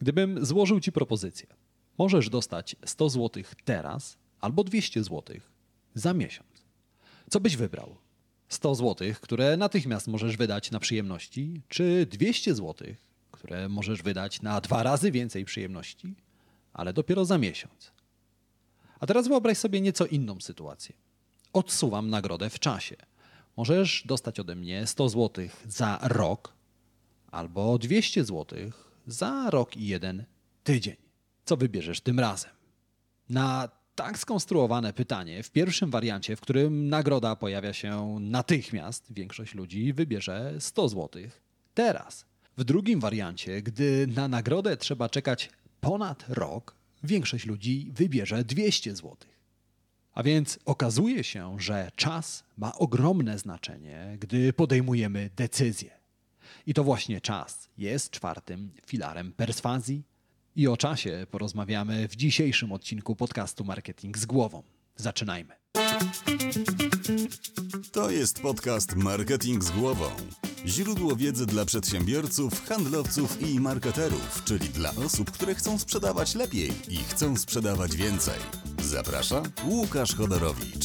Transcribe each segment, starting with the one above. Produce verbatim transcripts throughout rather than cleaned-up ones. Gdybym złożył Ci propozycję, możesz dostać sto złotych teraz albo dwieście złotych za miesiąc. Co byś wybrał? sto złotych, które natychmiast możesz wydać na przyjemności, czy dwieście złotych, które możesz wydać na dwa razy więcej przyjemności, ale dopiero za miesiąc. A teraz wyobraź sobie nieco inną sytuację. Odsuwam nagrodę w czasie. Możesz dostać ode mnie sto złotych za rok albo dwieście złotych za rok i jeden tydzień. Co wybierzesz tym razem? Na tak skonstruowane pytanie w pierwszym wariancie, w którym nagroda pojawia się natychmiast, większość ludzi wybierze sto złotych teraz. W drugim wariancie, gdy na nagrodę trzeba czekać ponad rok, większość ludzi wybierze dwieście złotych. A więc okazuje się, że czas ma ogromne znaczenie, gdy podejmujemy decyzje. I to właśnie czas jest czwartym filarem perswazji i o czasie porozmawiamy w dzisiejszym odcinku podcastu Marketing z Głową. Zaczynajmy. To jest podcast Marketing z Głową. Źródło wiedzy dla przedsiębiorców, handlowców i marketerów, czyli dla osób, które chcą sprzedawać lepiej i chcą sprzedawać więcej. Zaprasza Łukasz Hodorowicz.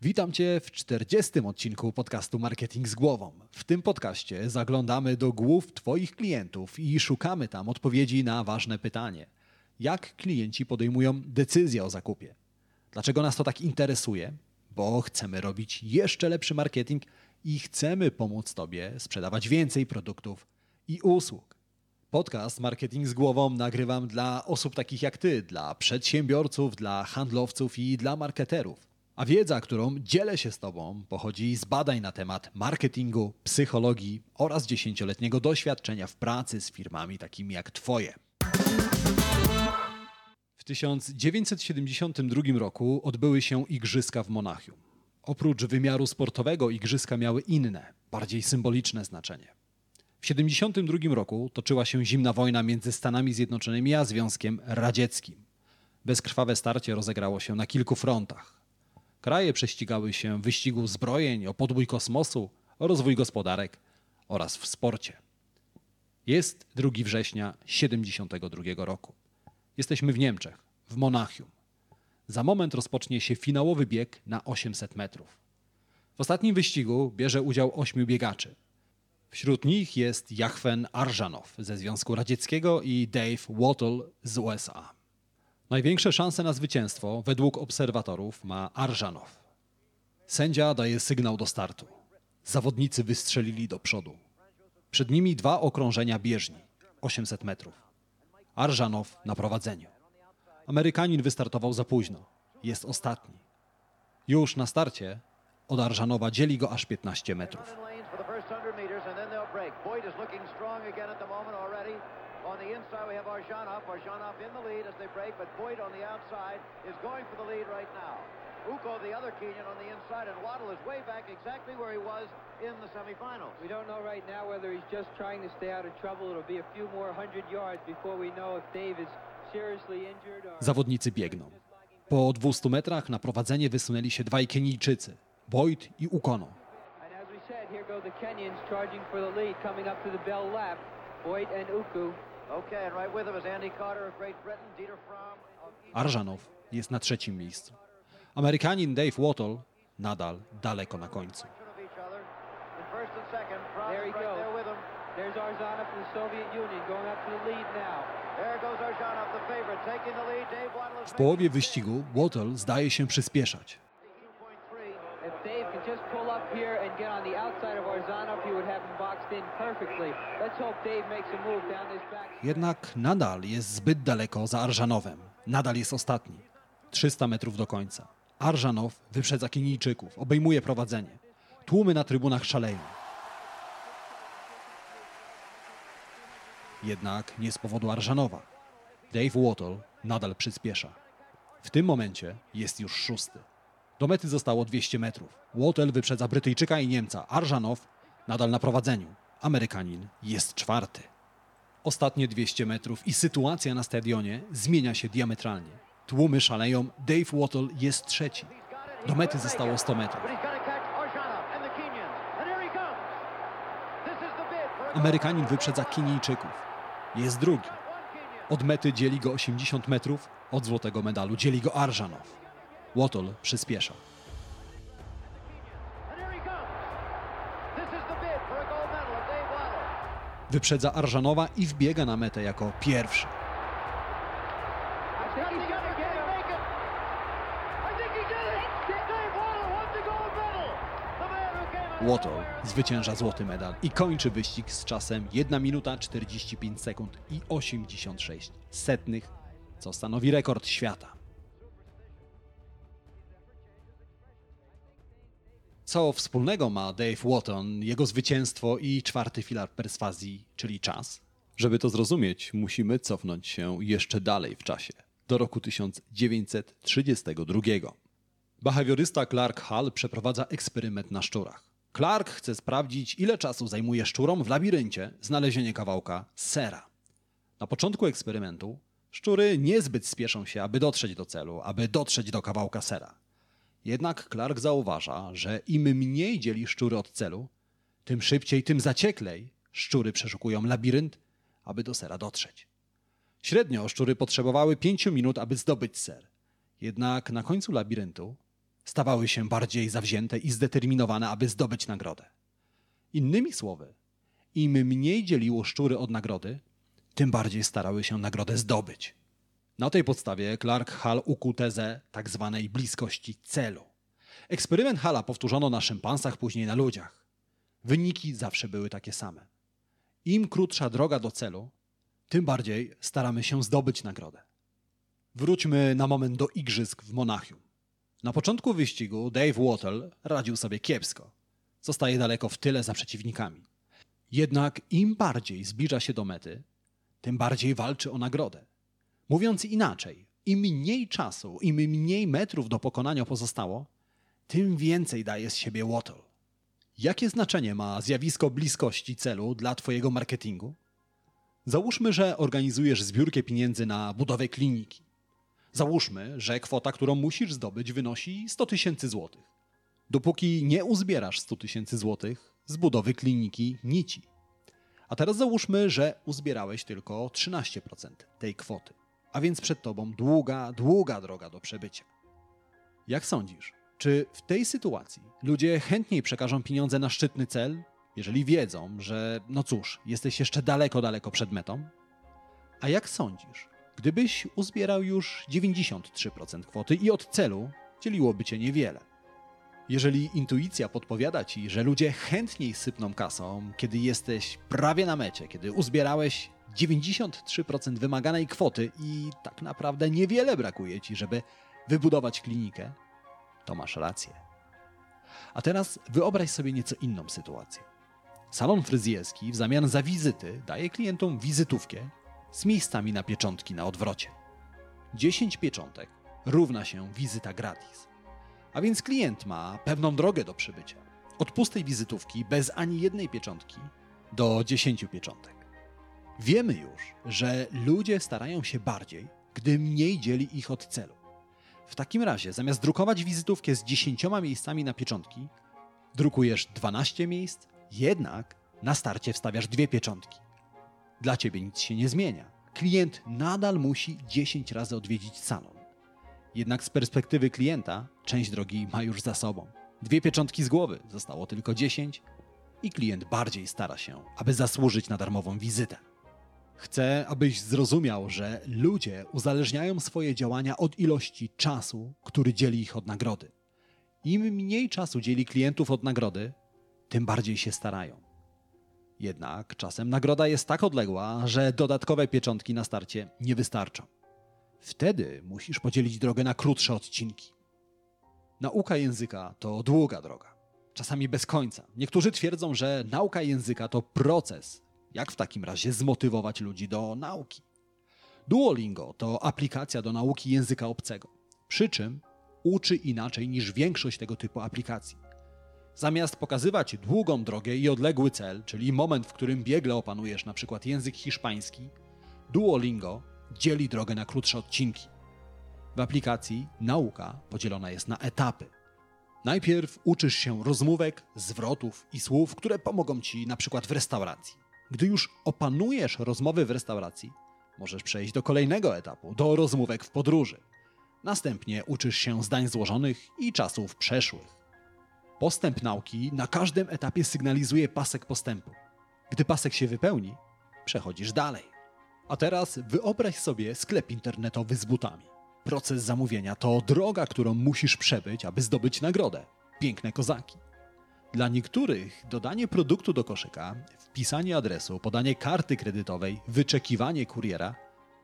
Witam Cię w czterdziestym odcinku podcastu Marketing z Głową. W tym podcaście zaglądamy do głów Twoich klientów i szukamy tam odpowiedzi na ważne pytanie. Jak klienci podejmują decyzję o zakupie? Dlaczego nas to tak interesuje? Bo chcemy robić jeszcze lepszy marketing i chcemy pomóc Tobie sprzedawać więcej produktów i usług. Podcast Marketing z Głową nagrywam dla osób takich jak Ty, dla przedsiębiorców, dla handlowców i dla marketerów. A wiedza, którą dzielę się z Tobą, pochodzi z badań na temat marketingu, psychologii oraz dziesięcioletniego doświadczenia w pracy z firmami takimi jak Twoje. W tysiąc dziewięćset siedemdziesiątym drugim roku odbyły się Igrzyska w Monachium. Oprócz wymiaru sportowego Igrzyska miały inne, bardziej symboliczne znaczenie. W tysiąc dziewięćset siedemdziesiątym drugim roku toczyła się zimna wojna między Stanami Zjednoczonymi a Związkiem Radzieckim. Bezkrwawe starcie rozegrało się na kilku frontach. Kraje prześcigały się w wyścigu zbrojeń, o podbój kosmosu, o rozwój gospodarek oraz w sporcie. Jest drugiego września tysiąc dziewięćset siedemdziesiątego drugiego roku. Jesteśmy w Niemczech, w Monachium. Za moment rozpocznie się finałowy bieg na osiemset metrów. W ostatnim wyścigu bierze udział ośmiu biegaczy. Wśród nich jest Jachwen Arżanow ze Związku Radzieckiego i Dave Wottle z U S A. Największe szanse na zwycięstwo według obserwatorów ma Arżanow. Sędzia daje sygnał do startu. Zawodnicy wystrzelili do przodu. Przed nimi dwa okrążenia bieżni, osiemset metrów. Arżanow na prowadzeniu. Amerykanin wystartował za późno. Jest ostatni. Już na starcie od Arżanowa dzieli go aż piętnaście metrów. Zawodnicy biegną. Po dwustu metrach na prowadzenie wysunęli się dwaj Kenijczycy, Boyd i Ukono. Arżanow jest na trzecim miejscu. Amerykanin Dave Wottle nadal daleko na końcu. W połowie wyścigu Wottle zdaje się przyspieszać. Jednak nadal jest zbyt daleko za Arżanowem. Nadal jest ostatni. trzysta metrów do końca. Arżanow wyprzedza Kenijczyków, obejmuje prowadzenie. Tłumy na trybunach szaleją. Jednak nie z powodu Arżanowa. Dave Wottle nadal przyspiesza. W tym momencie jest już szósty. Do mety zostało dwieście metrów. Wottle wyprzedza Brytyjczyka i Niemca. Arżanow nadal na prowadzeniu. Amerykanin jest czwarty. Ostatnie dwieście metrów i sytuacja na stadionie zmienia się diametralnie. Tłumy szaleją, Dave Wottle jest trzeci. Do mety zostało sto metrów. Amerykanin wyprzedza Kenijczyków. Jest drugi. Od mety dzieli go osiemdziesiąt metrów, od złotego medalu dzieli go Arżanow. Wottle przyspiesza. Wyprzedza Arżanowa i wbiega na metę jako pierwszy. Wottle zwycięża złoty medal i kończy wyścig z czasem jedna minuta czterdzieści pięć sekund i osiemdziesiąt sześć setnych, co stanowi rekord świata. Co wspólnego ma Dave Wottle, jego zwycięstwo i czwarty filar perswazji, czyli czas? Żeby to zrozumieć, musimy cofnąć się jeszcze dalej w czasie, do roku tysiąc dziewięćset trzydziestego drugiego. Behawiorysta Clark Hall przeprowadza eksperyment na szczurach. Clark chce sprawdzić, ile czasu zajmuje szczurom w labiryncie znalezienie kawałka sera. Na początku eksperymentu szczury niezbyt spieszą się, aby dotrzeć do celu, aby dotrzeć do kawałka sera. Jednak Clark zauważa, że im mniej dzieli szczury od celu, tym szybciej, tym zacieklej szczury przeszukują labirynt, aby do sera dotrzeć. Średnio szczury potrzebowały pięć minut, aby zdobyć ser. Jednak na końcu labiryntu stawały się bardziej zawzięte i zdeterminowane, aby zdobyć nagrodę. Innymi słowy, im mniej dzieliło szczury od nagrody, tym bardziej starały się nagrodę zdobyć. Na tej podstawie Clark Hall ukuł tezę tak zwanej bliskości celu. Eksperyment Halla powtórzono na szympansach, później na ludziach. Wyniki zawsze były takie same. Im krótsza droga do celu, tym bardziej staramy się zdobyć nagrodę. Wróćmy na moment do igrzysk w Monachium. Na początku wyścigu Dave Wottle radził sobie kiepsko. Zostaje daleko w tyle za przeciwnikami. Jednak im bardziej zbliża się do mety, tym bardziej walczy o nagrodę. Mówiąc inaczej, im mniej czasu, im mniej metrów do pokonania pozostało, tym więcej daje z siebie Wottle. Jakie znaczenie ma zjawisko bliskości celu dla Twojego marketingu? Załóżmy, że organizujesz zbiórkę pieniędzy na budowę kliniki. Załóżmy, że kwota, którą musisz zdobyć, wynosi sto tysięcy złotych. Dopóki nie uzbierasz stu tysięcy złotych, z budowy kliniki nici. A teraz załóżmy, że uzbierałeś tylko trzynaście procent tej kwoty. A więc przed tobą długa, długa droga do przebycia. Jak sądzisz, czy w tej sytuacji ludzie chętniej przekażą pieniądze na szczytny cel, jeżeli wiedzą, że no cóż, jesteś jeszcze daleko, daleko przed metą? A jak sądzisz, gdybyś uzbierał już dziewięćdziesiąt trzy procent kwoty i od celu dzieliłoby cię niewiele? Jeżeli intuicja podpowiada ci, że ludzie chętniej sypną kasą, kiedy jesteś prawie na mecie, kiedy uzbierałeś dziewięćdziesiąt trzy procent wymaganej kwoty i tak naprawdę niewiele brakuje ci, żeby wybudować klinikę, to masz rację. A teraz wyobraź sobie nieco inną sytuację. Salon fryzjerski w zamian za wizyty daje klientom wizytówkę z miejscami na pieczątki na odwrocie. dziesięć pieczątek równa się wizyta gratis. A więc klient ma pewną drogę do przybycia. Od pustej wizytówki bez ani jednej pieczątki do dziesięciu pieczątek. Wiemy już, że ludzie starają się bardziej, gdy mniej dzieli ich od celu. W takim razie zamiast drukować wizytówkę z dziesięcioma miejscami na pieczątki, drukujesz dwanaście miejsc, jednak na starcie wstawiasz dwie pieczątki. Dla ciebie nic się nie zmienia. Klient nadal musi dziesięć razy odwiedzić salon. Jednak z perspektywy klienta część drogi ma już za sobą. Dwie pieczątki z głowy, zostało tylko dziesięć i klient bardziej stara się, aby zasłużyć na darmową wizytę. Chcę, abyś zrozumiał, że ludzie uzależniają swoje działania od ilości czasu, który dzieli ich od nagrody. Im mniej czasu dzieli klientów od nagrody, tym bardziej się starają. Jednak czasem nagroda jest tak odległa, że dodatkowe pieczątki na starcie nie wystarczą. Wtedy musisz podzielić drogę na krótsze odcinki. Nauka języka to długa droga, czasami bez końca. Niektórzy twierdzą, że nauka języka to proces. Jak w takim razie zmotywować ludzi do nauki? Duolingo to aplikacja do nauki języka obcego, przy czym uczy inaczej niż większość tego typu aplikacji. Zamiast pokazywać długą drogę i odległy cel, czyli moment, w którym biegle opanujesz na przykład język hiszpański, Duolingo dzieli drogę na krótsze odcinki. W aplikacji nauka podzielona jest na etapy. Najpierw uczysz się rozmówek, zwrotów i słów, które pomogą ci na przykład w restauracji. Gdy już opanujesz rozmowy w restauracji, możesz przejść do kolejnego etapu, do rozmówek w podróży. Następnie uczysz się zdań złożonych i czasów przeszłych. Postęp nauki na każdym etapie sygnalizuje pasek postępu. Gdy pasek się wypełni, przechodzisz dalej. A teraz wyobraź sobie sklep internetowy z butami. Proces zamówienia to droga, którą musisz przebyć, aby zdobyć nagrodę. Piękne kozaki. Dla niektórych dodanie produktu do koszyka, wpisanie adresu, podanie karty kredytowej, wyczekiwanie kuriera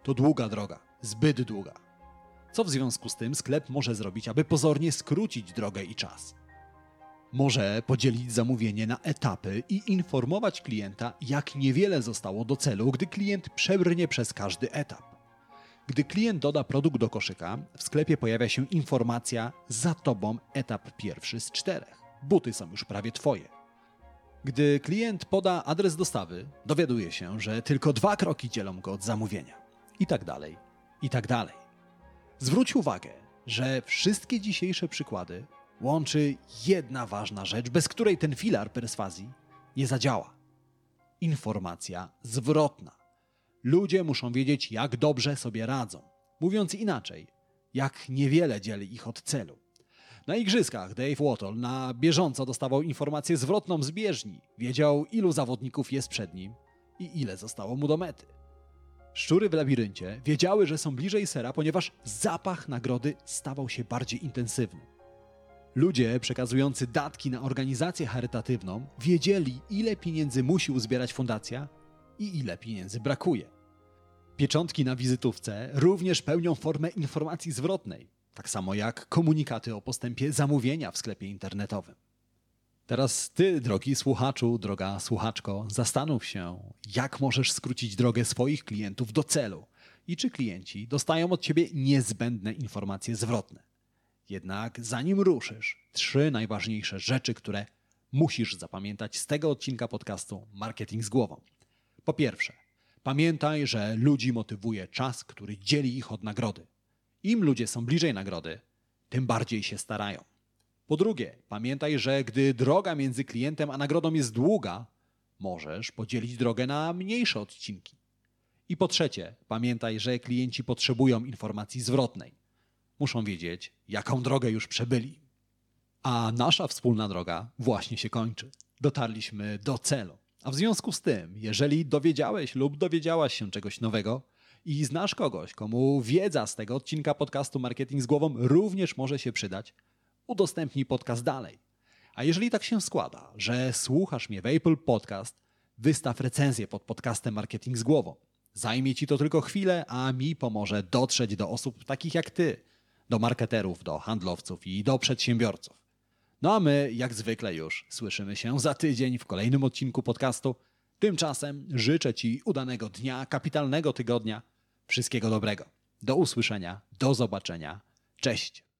to długa droga, zbyt długa. Co w związku z tym sklep może zrobić, aby pozornie skrócić drogę i czas? Może podzielić zamówienie na etapy i informować klienta, jak niewiele zostało do celu, gdy klient przebrnie przez każdy etap. Gdy klient doda produkt do koszyka, w sklepie pojawia się informacja: za tobą etap pierwszy z czterech. Buty są już prawie twoje. Gdy klient poda adres dostawy, dowiaduje się, że tylko dwa kroki dzielą go od zamówienia. I tak dalej, i tak dalej. Zwróć uwagę, że wszystkie dzisiejsze przykłady łączy jedna ważna rzecz, bez której ten filar perswazji nie zadziała. Informacja zwrotna. Ludzie muszą wiedzieć, jak dobrze sobie radzą. Mówiąc inaczej, jak niewiele dzieli ich od celu. Na igrzyskach Dave Wottle na bieżąco dostawał informację zwrotną z bieżni. Wiedział, ilu zawodników jest przed nim i ile zostało mu do mety. Szczury w labiryncie wiedziały, że są bliżej sera, ponieważ zapach nagrody stawał się bardziej intensywny. Ludzie przekazujący datki na organizację charytatywną wiedzieli, ile pieniędzy musi uzbierać fundacja i ile pieniędzy brakuje. Pieczątki na wizytówce również pełnią formę informacji zwrotnej, tak samo jak komunikaty o postępie zamówienia w sklepie internetowym. Teraz ty, drogi słuchaczu, droga słuchaczko, zastanów się, jak możesz skrócić drogę swoich klientów do celu i czy klienci dostają od ciebie niezbędne informacje zwrotne. Jednak zanim ruszysz, trzy najważniejsze rzeczy, które musisz zapamiętać z tego odcinka podcastu Marketing z głową. Po pierwsze, pamiętaj, że ludzi motywuje czas, który dzieli ich od nagrody. Im ludzie są bliżej nagrody, tym bardziej się starają. Po drugie, pamiętaj, że gdy droga między klientem a nagrodą jest długa, możesz podzielić drogę na mniejsze odcinki. I po trzecie, pamiętaj, że klienci potrzebują informacji zwrotnej. Muszą wiedzieć, jaką drogę już przebyli. A nasza wspólna droga właśnie się kończy. Dotarliśmy do celu. A w związku z tym, jeżeli dowiedziałeś lub dowiedziałaś się czegoś nowego i znasz kogoś, komu wiedza z tego odcinka podcastu Marketing z głową również może się przydać, udostępnij podcast dalej. A jeżeli tak się składa, że słuchasz mnie w Apple Podcast, wystaw recenzję pod podcastem Marketing z głową. Zajmie ci to tylko chwilę, a mi pomoże dotrzeć do osób takich jak ty, do marketerów, do handlowców i do przedsiębiorców. No a my, jak zwykle już, słyszymy się za tydzień w kolejnym odcinku podcastu. Tymczasem życzę ci udanego dnia, kapitalnego tygodnia. Wszystkiego dobrego. Do usłyszenia, do zobaczenia. Cześć.